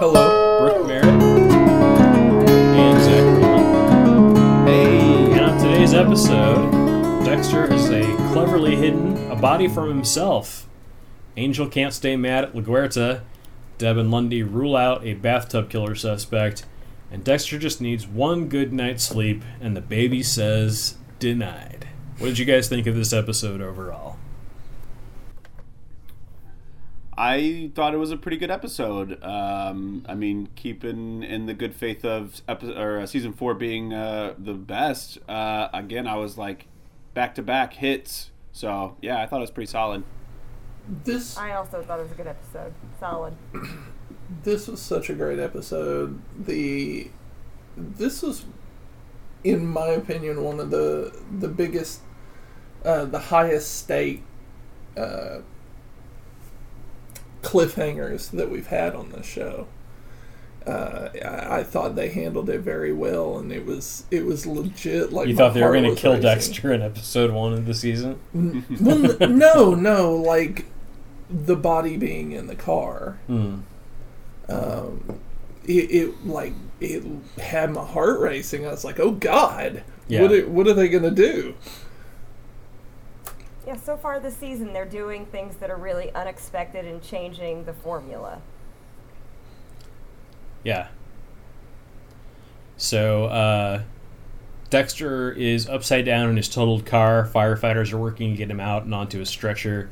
Hello, Brooke Merritt. And Zach Remar. Hey. And on today's episode, Dexter is a cleverly hidden, a body from himself. Angel can't stay mad at LaGuerta. Deb and Lundy rule out a bathtub killer suspect. And Dexter just needs one good night's sleep, and the baby says, denied. What did you guys think of this episode overall? I thought it was a pretty good episode. I mean, keeping in the good faith of season 4 being the best, again, I was like back-to-back hits. So, yeah, I thought it was pretty solid. I also thought it was a good episode. Solid. This was such a great episode. This was, in my opinion, one of the biggest, the highest stake cliffhangers that we've had on this show. I thought they handled it very well, and it was legit. Like, you thought they were going to kill Dexter in episode 1 of the season? No, like the body being in the car. Mm. It had my heart racing. I was like, oh God, yeah. What are they going to do? Yeah, so far this season, they're doing things that are really unexpected and changing the formula. Yeah. So, Dexter is upside down in his totaled car. Firefighters are working to get him out and onto his stretcher.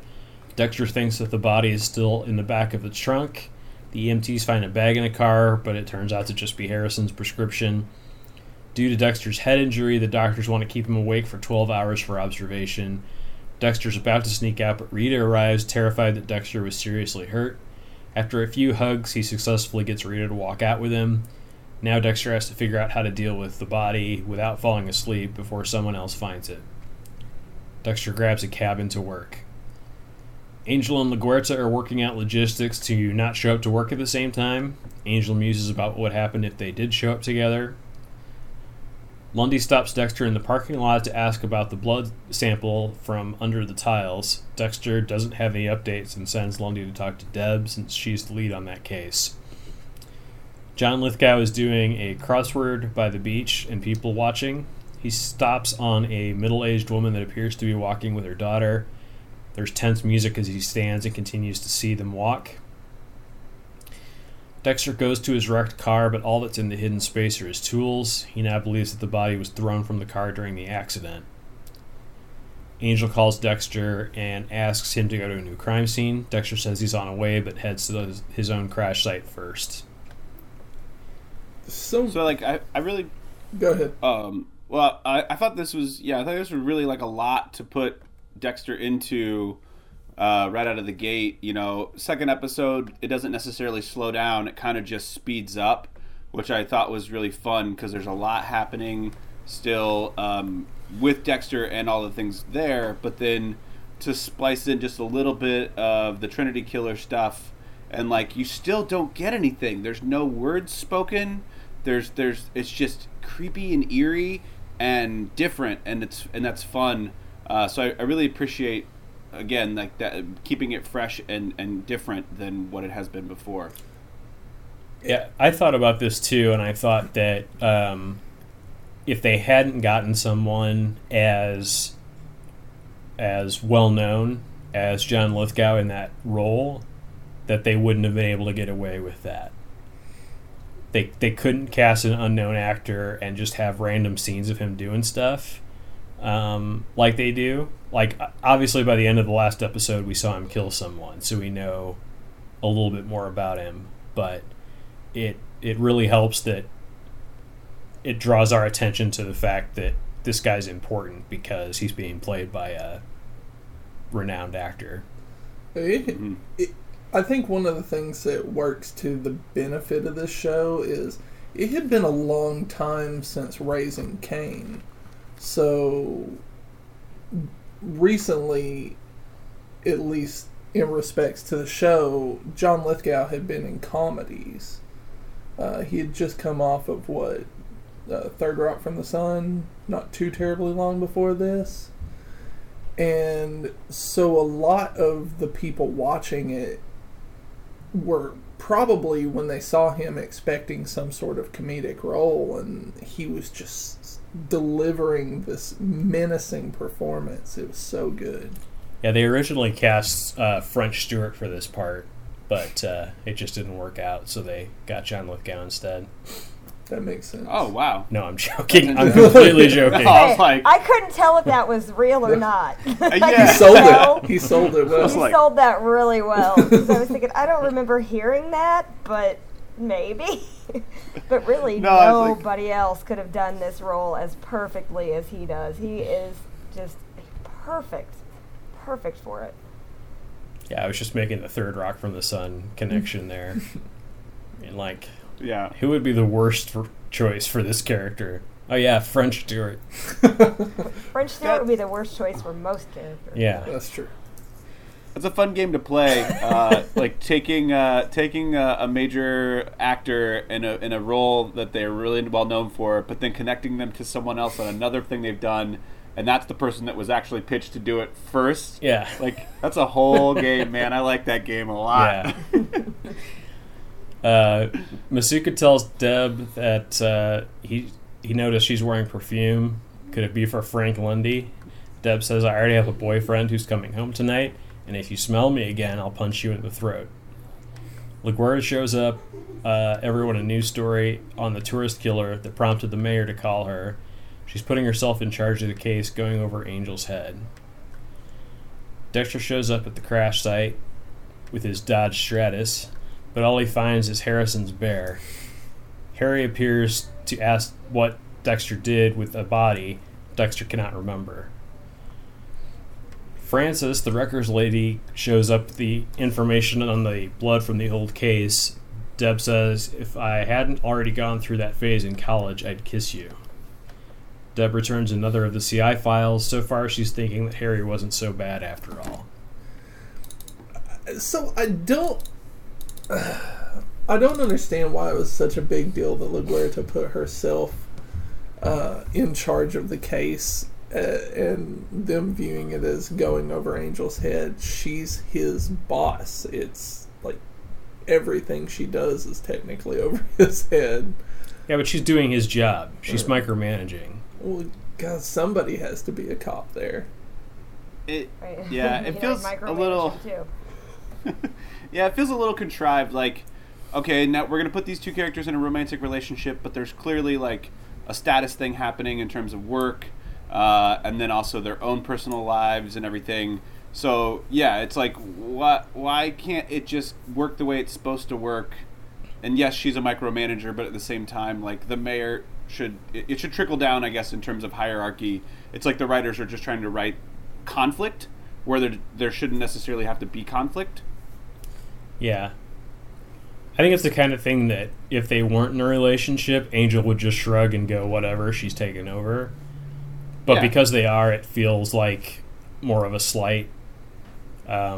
Dexter thinks that the body is still in the back of the trunk. The EMTs find a bag in a car, but it turns out to just be Harrison's prescription. Due to Dexter's head injury, the doctors want to keep him awake for 12 hours for observation. Dexter's about to sneak out, but Rita arrives, terrified that Dexter was seriously hurt. After a few hugs, he successfully gets Rita to walk out with him. Now Dexter has to figure out how to deal with the body without falling asleep before someone else finds it. Dexter grabs a cab into work. Angel and LaGuerta are working out logistics to not show up to work at the same time. Angel muses about what would happen if they did show up together. Lundy stops Dexter in the parking lot to ask about the blood sample from under the tiles. Dexter doesn't have any updates and sends Lundy to talk to Deb, since she's the lead on that case. John Lithgow is doing a crossword by the beach and people watching. He stops on a middle-aged woman that appears to be walking with her daughter. There's tense music as he stands and continues to see them walk. Dexter goes to his wrecked car, but all that's in the hidden space are his tools. He now believes that the body was thrown from the car during the accident. Angel calls Dexter and asks him to go to a new crime scene. Dexter says he's on a way, but heads to his own crash site first. So I really... Go ahead. I thought this was... Yeah, I thought this was really, like, a lot to put Dexter into right out of the gate. You know, second episode, it doesn't necessarily slow down. It kind of just speeds up, which I thought was really fun because there's a lot happening still with Dexter and all the things there. But then to splice in just a little bit of the Trinity Killer stuff, and like, you still don't get anything. There's no words spoken. There's it's just creepy and eerie and different, and that's fun. So I really appreciate, again, like that, keeping it fresh and different than what it has been before. Yeah, I thought about this too, and I thought that if they hadn't gotten someone as well known as John Lithgow in that role, that they wouldn't have been able to get away with that. They couldn't cast an unknown actor and just have random scenes of him doing stuff. Like they do. Like, obviously by the end of the last episode we saw him kill someone, so we know a little bit more about him, but it really helps that it draws our attention to the fact that this guy's important because he's being played by a renowned actor. I think one of the things that works to the benefit of this show is it had been a long time since Raising Cain. So, recently, at least in respects to the show, John Lithgow had been in comedies. He had just come off of, Third Rock from the Sun, not too terribly long before this. And so a lot of the people watching it were probably when they saw him expecting some sort of comedic role, and he was just delivering this menacing performance. It was so good. Yeah, they originally cast French Stewart for this part, but it just didn't work out, so they got John Lithgow instead. That makes sense. Oh, wow. No, I'm joking. I'm completely joking. I couldn't tell if that was real or not. Yeah. He sold it well. He sold that really well. Because I was thinking, I don't remember hearing that, but maybe. But really, nobody else could have done this role as perfectly as he does. He is just perfect for it. Yeah, I was just making the Third Rock from the Sun connection there. And like... Yeah. Who would be the worst choice for this character? Oh, yeah, French Stewart. French Stewart would be the worst choice for most characters. Yeah. That's true. It's a fun game to play. Like taking a major actor in a role that they're really well known for, but then connecting them to someone else on another thing they've done, and that's the person that was actually pitched to do it first. Yeah. Like, that's a whole game, man. I like that game a lot. Yeah. Masuka tells Deb that he noticed she's wearing perfume. Could it be for Frank Lundy? Deb says, I already have a boyfriend who's coming home tonight, and if you smell me again, I'll punch you in the throat. LaGuerta shows up, everyone a new story on the tourist killer that prompted the mayor to call her. She's putting herself in charge of the case, going over Angel's head. Dexter shows up at the crash site with his Dodge Stratus, but all he finds is Harrison's bear. Harry appears to ask what Dexter did with a body Dexter cannot remember. Frances, the wrecker's lady, shows up with the information on the blood from the old case. Deb says, if I hadn't already gone through that phase in college, I'd kiss you. Deb returns another of the CI files. So far, she's thinking that Harry wasn't so bad after all. So I don't understand why it was such a big deal that LaGuerta put herself in charge of the case, and them viewing it as going over Angel's head. She's his boss. It's like everything she does is technically over his head. Yeah, but she's doing his job. She's micromanaging. Well, God, somebody has to be a cop there. Yeah, it feels a little... Yeah, it feels a little contrived, like, okay, now we're going to put these two characters in a romantic relationship, but there's clearly, like, a status thing happening in terms of work, and then also their own personal lives and everything. So, yeah, it's like, why can't it just work the way it's supposed to work? And yes, she's a micromanager, but at the same time, like, the mayor should... It should trickle down, I guess, in terms of hierarchy. It's like the writers are just trying to write conflict, where there shouldn't necessarily have to be conflict. Yeah. I think it's the kind of thing that if they weren't in a relationship, Angel would just shrug and go, whatever, she's taken over. But because they are, it feels like more of a slight. I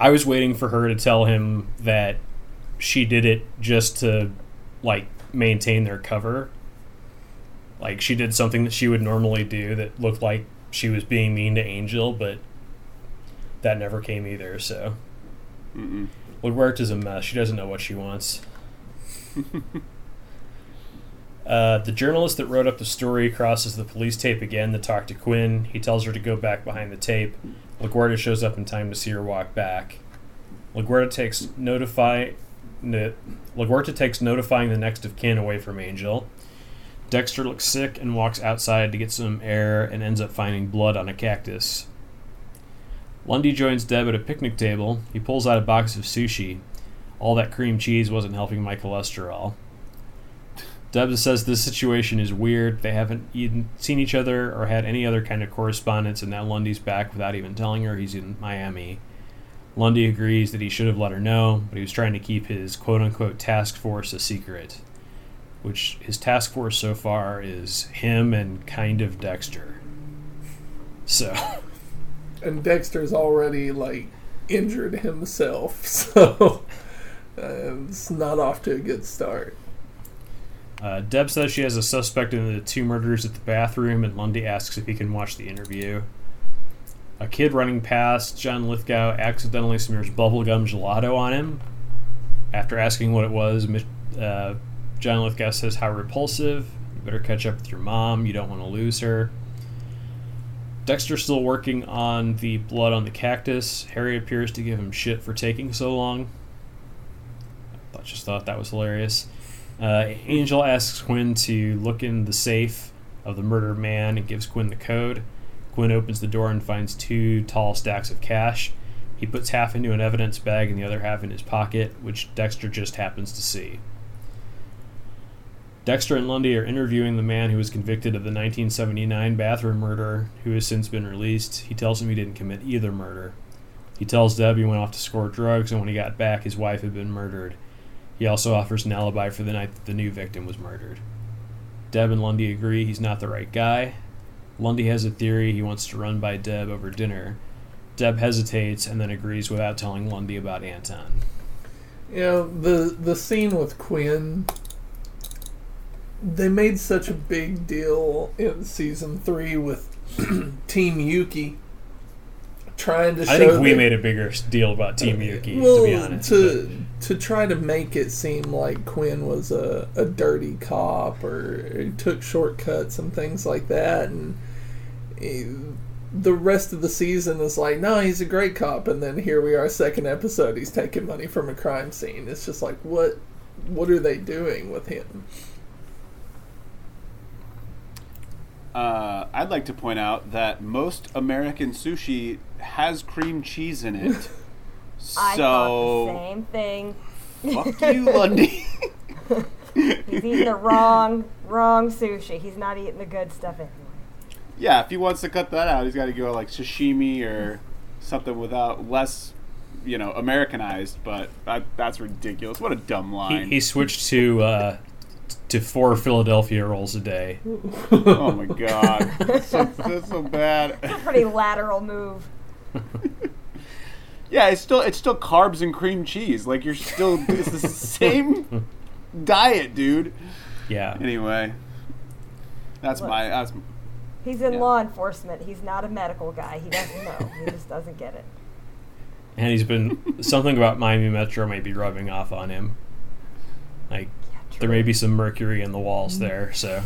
was waiting for her to tell him that she did it just to, like, maintain their cover. Like, she did something that she would normally do that looked like she was being mean to Angel, but that never came either, so... Mm-mm. LaGuerta is a mess. She doesn't know what she wants. The journalist that wrote up the story crosses the police tape again to talk to Quinn. He tells her to go back behind the tape. LaGuerta shows up in time to see her walk back. LaGuerta takes notifying the next of kin away from Angel. Dexter looks sick and walks outside to get some air and ends up finding blood on a cactus. Lundy joins Deb at a picnic table. He pulls out a box of sushi. All that cream cheese wasn't helping my cholesterol. Deb says this situation is weird. They haven't even seen each other or had any other kind of correspondence, and now Lundy's back without even telling her he's in Miami. Lundy agrees that he should have let her know, but he was trying to keep his quote-unquote task force a secret, which his task force so far is him and kind of Dexter. So... And Dexter's already, like, injured himself, so it's not off to a good start. Deb says she has a suspect in the two murders at the bathroom, and Lundy asks if he can watch the interview. A kid running past John Lithgow accidentally smears bubblegum gelato on him. After asking what it was, John Lithgow says, "How repulsive. You better catch up with your mom. You don't want to lose her." Dexter's still working on the blood on the cactus. Harry appears to give him shit for taking so long. I just thought that was hilarious. Angel asks Quinn to look in the safe of the murdered man and gives Quinn the code. Quinn opens the door and finds two tall stacks of cash. He puts half into an evidence bag and the other half in his pocket, which Dexter just happens to see. Dexter and Lundy are interviewing the man who was convicted of the 1979 bathroom murder, who has since been released. He tells him he didn't commit either murder. He tells Deb he went off to score drugs, and when he got back, his wife had been murdered. He also offers an alibi for the night that the new victim was murdered. Deb and Lundy agree he's not the right guy. Lundy has a theory he wants to run by Deb over dinner. Deb hesitates and then agrees without telling Lundy about Anton. You know, the scene with Quinn, they made such a big deal in Season 3 with Team Yuki trying to show... I think we made a bigger deal about Team Yuki, to be honest. To try to make it seem like Quinn was a dirty cop or took shortcuts and things like that, and... the rest of the season is like, no, he's a great cop, and then here we are, second episode, he's taking money from a crime scene. It's just like, what are they doing with him? I'd like to point out that most American sushi has cream cheese in it. So I thought the same thing. Fuck you, Lundy. He's eating the wrong sushi. He's not eating the good stuff anymore. Yeah, if he wants to cut that out, he's got to go like sashimi or something without less, Americanized. But that's ridiculous. What a dumb line. He switched to 4 Philadelphia rolls a day. Oh my god, that's so bad. It's a pretty lateral move. Yeah, it's still carbs and cream cheese. Like it's the same diet, dude. Yeah. Anyway, that's. He's in law enforcement. He's not a medical guy. He doesn't know. He just doesn't get it. And he's been... something about Miami Metro may be rubbing off on him. Like, yeah, there may be some mercury in the walls there, so...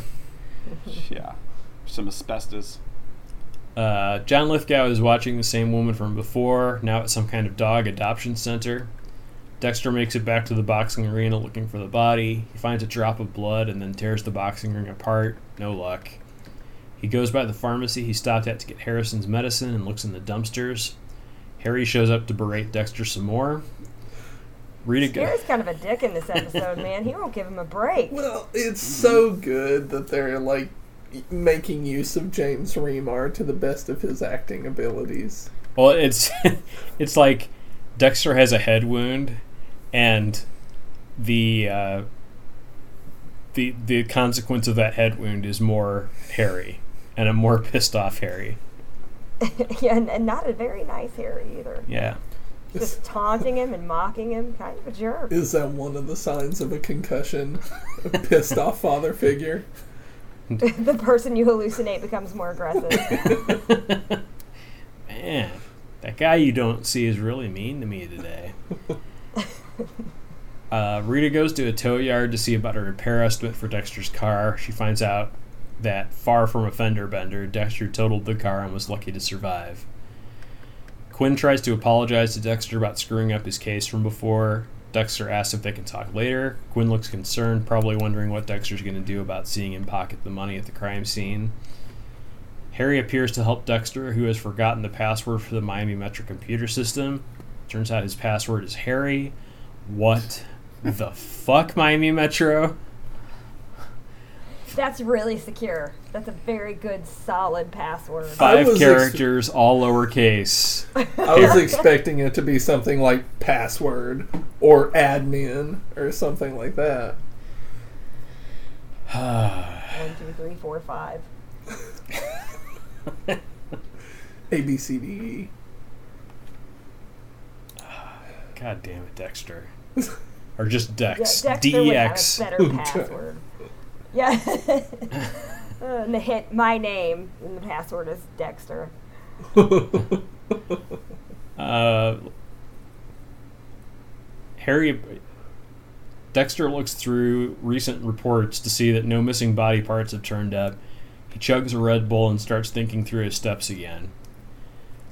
Yeah. Some asbestos. John Lithgow is watching the same woman from before, now at some kind of dog adoption center. Dexter makes it back to the boxing arena looking for the body. He finds a drop of blood and then tears the boxing ring apart. No luck. He goes by the pharmacy he stopped at to get Harrison's medicine and looks in the dumpsters. Harry shows up to berate Dexter some more. Harry's kind of a dick in this episode, man. He won't give him a break. Well, it's so good that they're, making use of James Remar to the best of his acting abilities. Well, it's like Dexter has a head wound, and the consequence of that head wound is more Harry. And a more pissed-off Harry. Yeah, and not a very nice Harry either. Yeah. Just taunting him and mocking him. Kind of a jerk. Is that one of the signs of a concussion? A pissed-off father figure? The person you hallucinate becomes more aggressive. Man, that guy you don't see is really mean to me today. Rita goes to a tow yard to see about a repair estimate for Dexter's car. She finds out that far from a fender bender, Dexter totaled the car and was lucky to survive. Quinn tries to apologize to Dexter about screwing up his case from before. Dexter asks if they can talk later. Quinn looks concerned, probably wondering what Dexter's going to do about seeing him pocket the money at the crime scene. Harry appears to help Dexter, who has forgotten the password for the Miami Metro computer system. Turns out his password is Harry. What the fuck, Miami Metro? That's really secure. That's a very good, solid password. 5 characters, all lowercase. I was expecting it to be something like password or admin or something like that. 1, 2, 3, 4, 5. A, B, C, D, E. God damn it, Dexter. Or just Dex. Yeah, Dexter D-E-X. Would have a better password. Yeah. And they hit my name, and the password is Dexter. Harry Dexter looks through recent reports to see that no missing body parts have turned up. He chugs a Red Bull and starts thinking through his steps again.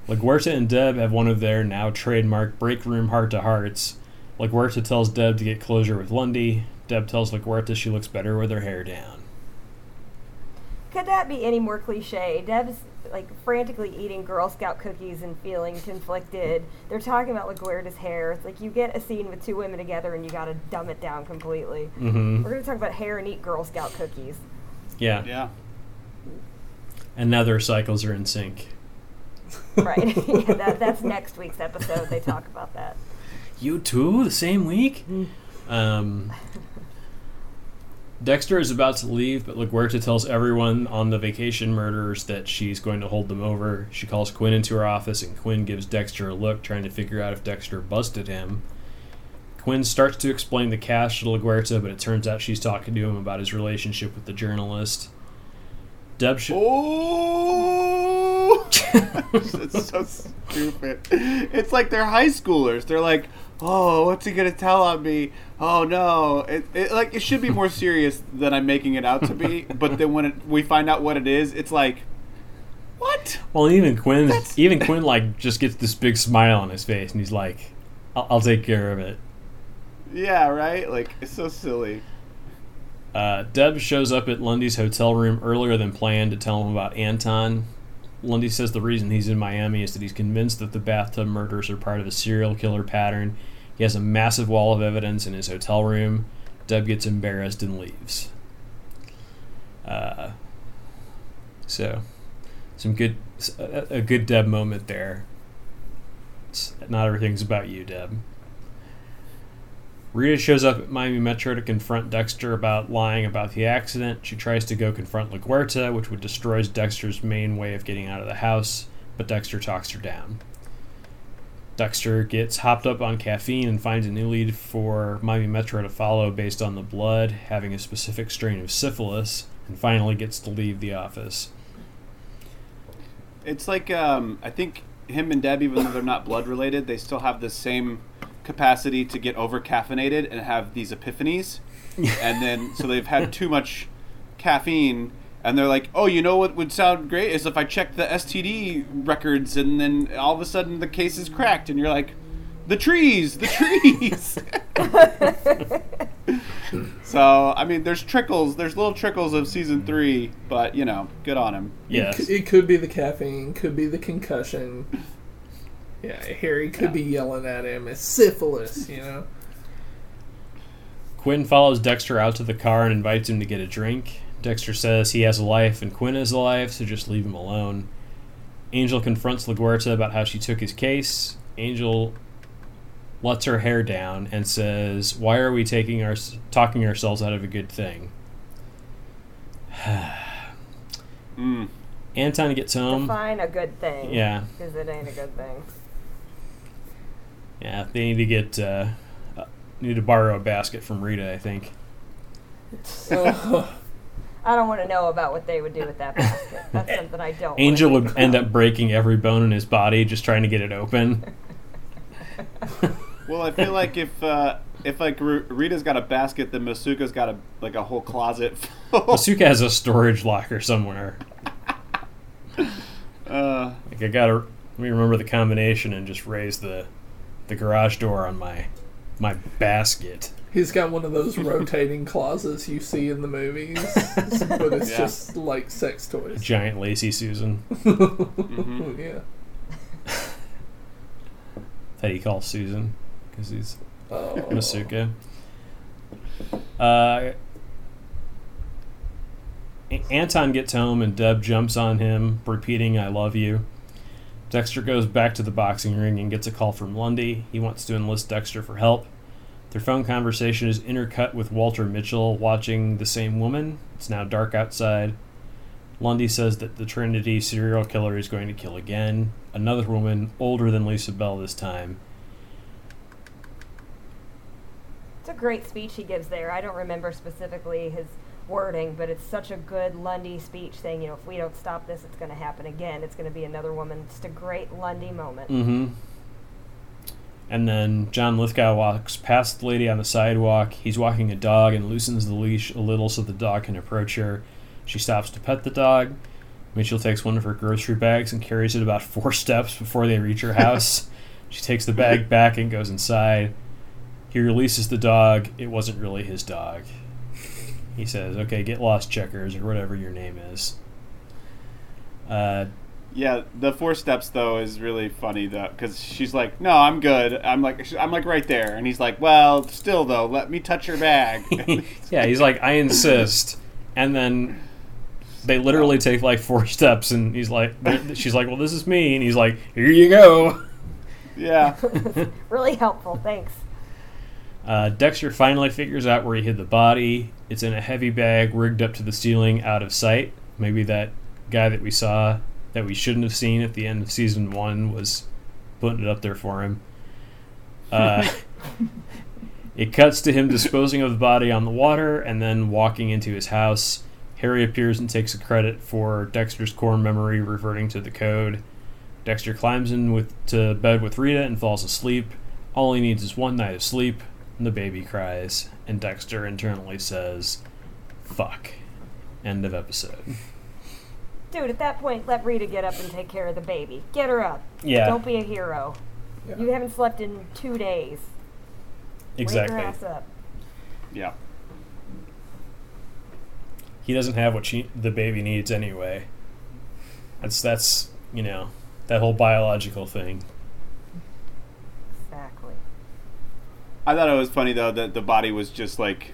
LaGuerta and Deb have one of their now trademark break room heart-to-hearts. LaGuerta tells Deb to get closure with Lundy. Deb tells LaGuerta she looks better with her hair down. Could that be any more cliche? Deb's like frantically eating Girl Scout cookies and feeling conflicted. They're talking about LaGuerta's hair. It's like you get a scene with two women together and you gotta dumb it down completely. Mm-hmm. We're gonna talk about hair and eat Girl Scout cookies. Yeah. Yeah. And now their cycles are in sync. Right. Yeah, that's next week's episode. They talk about that. You too? The same week? Dexter is about to leave, but LaGuerta tells everyone on the vacation murders that she's going to hold them over. She calls Quinn into her office, and Quinn gives Dexter a look, trying to figure out if Dexter busted him. Quinn starts to explain the cash to LaGuerta, but it turns out she's talking to him about his relationship with the journalist. Deb should... Oh! That's so stupid. It's like they're high schoolers. They're like... Oh, what's he gonna tell on me? Oh no! It should be more serious than I'm making it out to be. But then when we find out what it is, it's like, what? Well, even Quinn like just gets this big smile on his face, and he's like, "I'll take care of it." Yeah, right. Like it's so silly. Deb shows up at Lundy's hotel room earlier than planned to tell him about Anton. Lundy says the reason he's in Miami is that he's convinced that the bathtub murders are part of a serial killer pattern. He has a massive wall of evidence in his hotel room. Deb gets embarrassed and leaves. So, a good Deb moment there. It's, not everything's about you, Deb. Rita shows up at Miami Metro to confront Dexter about lying about the accident. She tries to go confront LaGuerta, which would destroy Dexter's main way of getting out of the house, but Dexter talks her down. Dexter gets hopped up on caffeine and finds a new lead for Miami Metro to follow based on the blood, having a specific strain of syphilis, and finally gets to leave the office. It's like, I think him and Deb, even though they're not blood related, they still have the same... capacity to get over caffeinated and have these epiphanies, and then so they've had too much caffeine and they're like, oh, you know what would sound great is if I checked the STD records, and then all of a sudden the case is cracked and you're like, the trees. So I mean there's little trickles of season 3, but you know, good on him. Yes, it could be the caffeine, could be the concussion. Yeah, Harry could be yelling at him. It's syphilis, you know? Quinn follows Dexter out to the car and invites him to get a drink. Dexter says he has a life and Quinn is alive, so just leave him alone. Angel confronts LaGuerta about how she took his case. Angel lets her hair down and says, why are we talking ourselves out of a good thing? Anton gets home. Define a good thing. Yeah. Because it ain't a good thing. Yeah, they need to borrow a basket from Rita, I think. I don't want to know about what they would do with that basket. That's something I don't. Angel would end up breaking every bone in his body just trying to get it open. Well, I feel like if Rita's got a basket, then Masuka's got a whole closet. Masuka has a storage locker somewhere. Let me remember the combination and just raise the garage door on my basket. He's got one of those rotating closets you see in the movies, but it's just like sex toys. Giant Lacey Susan. Mm-hmm. Yeah. That he calls Susan because he's Masuka. Anton gets home and Deb jumps on him, repeating, I love you. Dexter goes back to the boxing ring and gets a call from Lundy. He wants to enlist Dexter for help. Their phone conversation is intercut with Walter Mitchell watching the same woman. It's now dark outside. Lundy says that the Trinity serial killer is going to kill again. Another woman, older than Lisa Bell this time. It's a great speech he gives there. I don't remember specifically his wording, but it's such a good Lundy speech saying, you know, if we don't stop this, it's going to happen again. It's going to be another woman. Just a great Lundy moment. Mm-hmm. And then John Lithgow walks past the lady on the sidewalk. He's walking a dog and loosens the leash a little so the dog can approach her. She stops to pet the dog. Mitchell takes one of her grocery bags and carries it about 4 steps before they reach her house. She takes the bag back and goes inside. He releases the dog. It wasn't really his dog. He says, okay, get lost, Checkers, or whatever your name is. Yeah, the 4 steps, though, is really funny, though, because she's like, no, I'm good. I'm like right there. And he's like, well, still, though, let me touch your bag. Yeah, he's like, I insist. And then they literally take, like, 4 steps, and he's like, she's like, well, this is me. And he's like, here you go. Yeah. Really helpful, thanks. Dexter finally figures out where he hid the body. It's in a heavy bag rigged up to the ceiling out of sight. Maybe that guy that we saw that we shouldn't have seen at the end of season 1 was putting it up there for him. It cuts to him disposing of the body on the water and then walking into his house. Harry appears and takes the credit for Dexter's core memory reverting to the code. Dexter climbs to bed with Rita and falls asleep. All he needs is one night of sleep, and the baby cries, and Dexter internally says, fuck. End of episode. Dude, at that point, let Rita get up and take care of the baby. Get her up. Yeah. Don't be a hero. Yeah. You haven't slept in 2 days. Exactly. Wake her ass up. Yeah. He doesn't have what the baby needs anyway. That's you know, that whole biological thing. Exactly. I thought it was funny, though, that the body was just, like,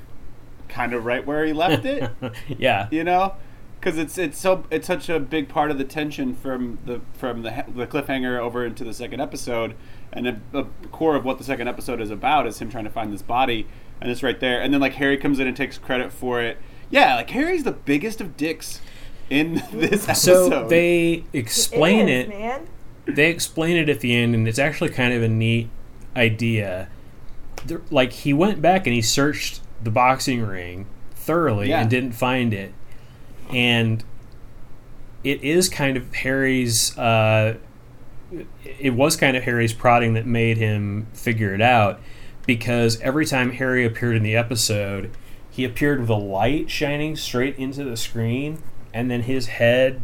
kind of right where he left it. Yeah. You know? Because it's such a big part of the tension from the cliffhanger over into the second episode, and the core of what the second episode is about is him trying to find this body, and it's right there. And then like Harry comes in and takes credit for it. Yeah, like Harry's the biggest of dicks in this episode. So they explain it. Man. They explain it at the end, and it's actually kind of a neat idea. Like he went back and he searched the boxing ring thoroughly and didn't find it. And it is kind of Harry's, it was kind of Harry's prodding that made him figure it out, because every time Harry appeared in the episode, he appeared with a light shining straight into the screen, and then his head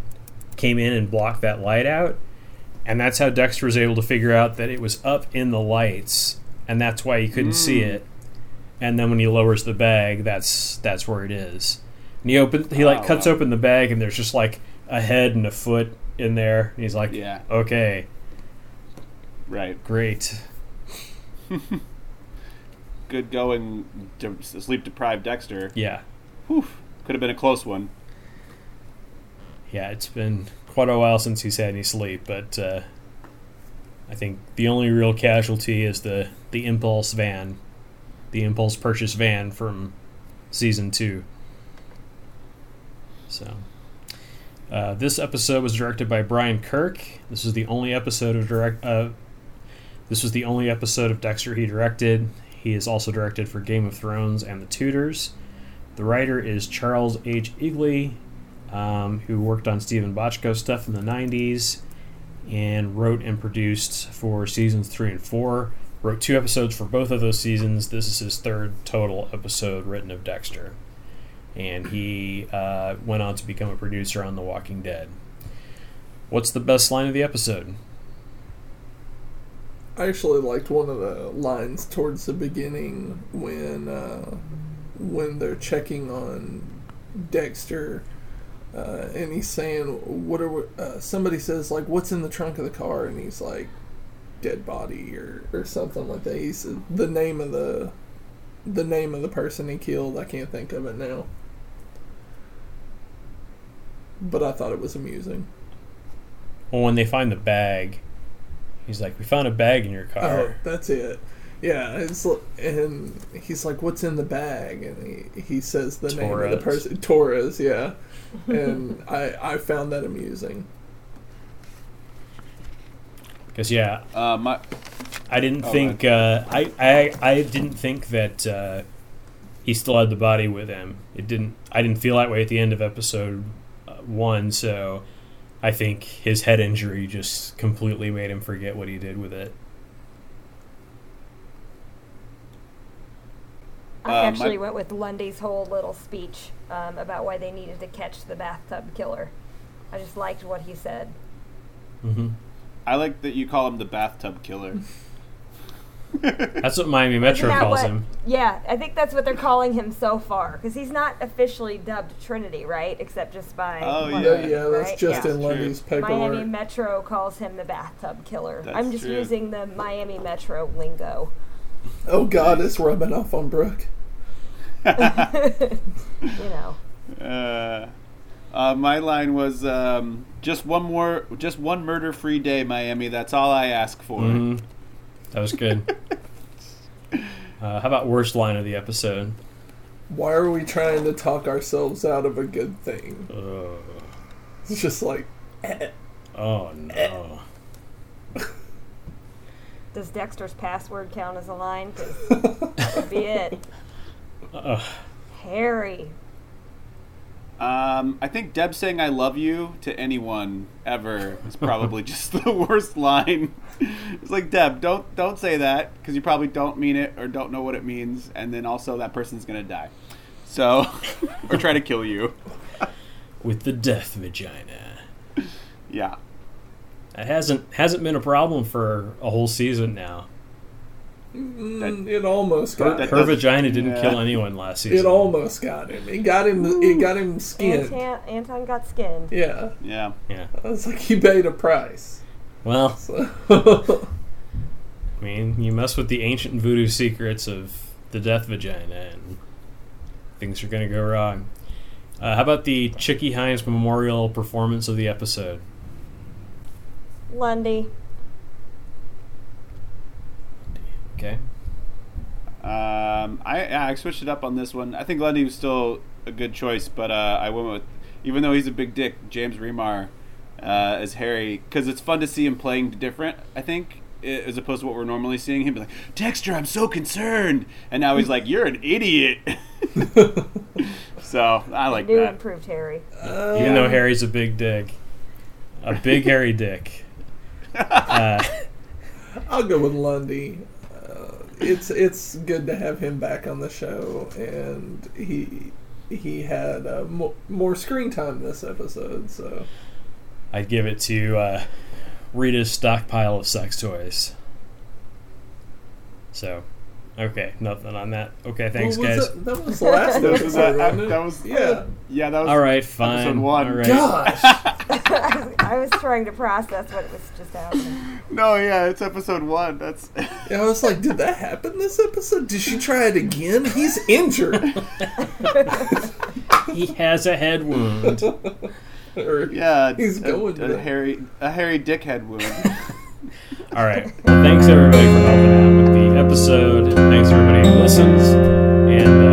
came in and blocked that light out, and that's how Dexter was able to figure out that it was up in the lights, and that's why he couldn't see it. And then when he lowers the bag, that's where it is. And he cuts open the bag, and there's just like a head and a foot in there. And he's like, yeah. Okay. Right. Great. Good going, sleep-deprived Dexter. Yeah. Whew. Could have been a close one. Yeah, it's been quite a while since he's had any sleep, but I think the only real casualty is the impulse van, the impulse purchase van from season 2. So, this episode was directed by Brian Kirk. This was the only episode of Dexter he directed. He has also directed for Game of Thrones and The Tudors. The writer is Charles H. Egley, who worked on Stephen Bochco stuff in the 90s, and wrote and produced for seasons 3 and 4. Wrote 2 episodes for both of those seasons. This is his 3rd total episode written of Dexter. And he went on to become a producer on The Walking Dead. What's the best line of the episode? I actually liked one of the lines towards the beginning when they're checking on Dexter, and he's saying, "What are we?" Somebody says, like, "What's in the trunk of the car?" And he's like, "Dead body" or something like that. He said the name of the person he killed. I can't think of it now. But I thought it was amusing. Well, when they find the bag, he's like, "We found a bag in your car." Oh, that's it. Yeah, and he's like, "What's in the bag?" And he says the name of the person, Taurus. Yeah, and I found that amusing. Because I didn't think that he still had the body with him. I didn't feel that way at the end of episode 1, so I think his head injury just completely made him forget what he did with it. I actually went with Lundy's whole little speech about why they needed to catch the bathtub killer. I just liked what he said. Mm-hmm. I like that you call him the bathtub killer. That's what Miami Metro calls him. Yeah, I think that's what they're calling him so far, because he's not officially dubbed Trinity, right? Except just by... in Lundy's paperwork. Miami Metro calls him the bathtub killer. That's I'm just true. Using the Miami Metro lingo. Oh God, it's rubbing off on Brooke. My line was just one murder-free day, Miami. That's all I ask for. Mm, that was good. How about worst line of the episode? Why are we trying to talk ourselves out of a good thing? It's just like, oh no. Does Dexter's password count as a line? That would be it. Harry. I think Deb saying I love you to anyone ever is probably just the worst line. It's like, Deb, don't say that, because you probably don't mean it or don't know what it means, and then also that person's going to die. So, or try to kill you. With the death vagina. Yeah. It hasn't been a problem for a whole season now. It almost got him. Her vagina didn't kill anyone last season. It almost got him. It got him skinned. Anton got skinned. Yeah. I was like, he paid a price. Well, I mean, you mess with the ancient voodoo secrets of the death vagina, and things are going to go wrong. How about the Chicky Hines memorial performance of the episode? Lundy. Okay. I switched it up on this one. I think Lundy was still a good choice, but I went with, even though he's a big dick, James Remar as Harry, because it's fun to see him playing different, I think, as opposed to what we're normally seeing him be like, Dexter, I'm so concerned, and now he's like, you're an idiot. So I like that. You improved Harry. Even though Harry's a big dick. A big hairy dick. I'll go with Lundy. It's good to have him back on the show, and he had more screen time this episode. So I'd give it to Rita's stockpile of sex toys. So, okay, nothing on that. Okay, thanks, guys. That was the last episode. That was all right. Fine. Episode one. All right. Gosh. I was trying to process what was just happening. No, yeah, it's episode one. That's. I was like, did that happen this episode? Did she try it again? He's injured. He has a head wound. A hairy dickhead wound. All right. Thanks everybody for helping out with the episode. Thanks everybody who listens. And.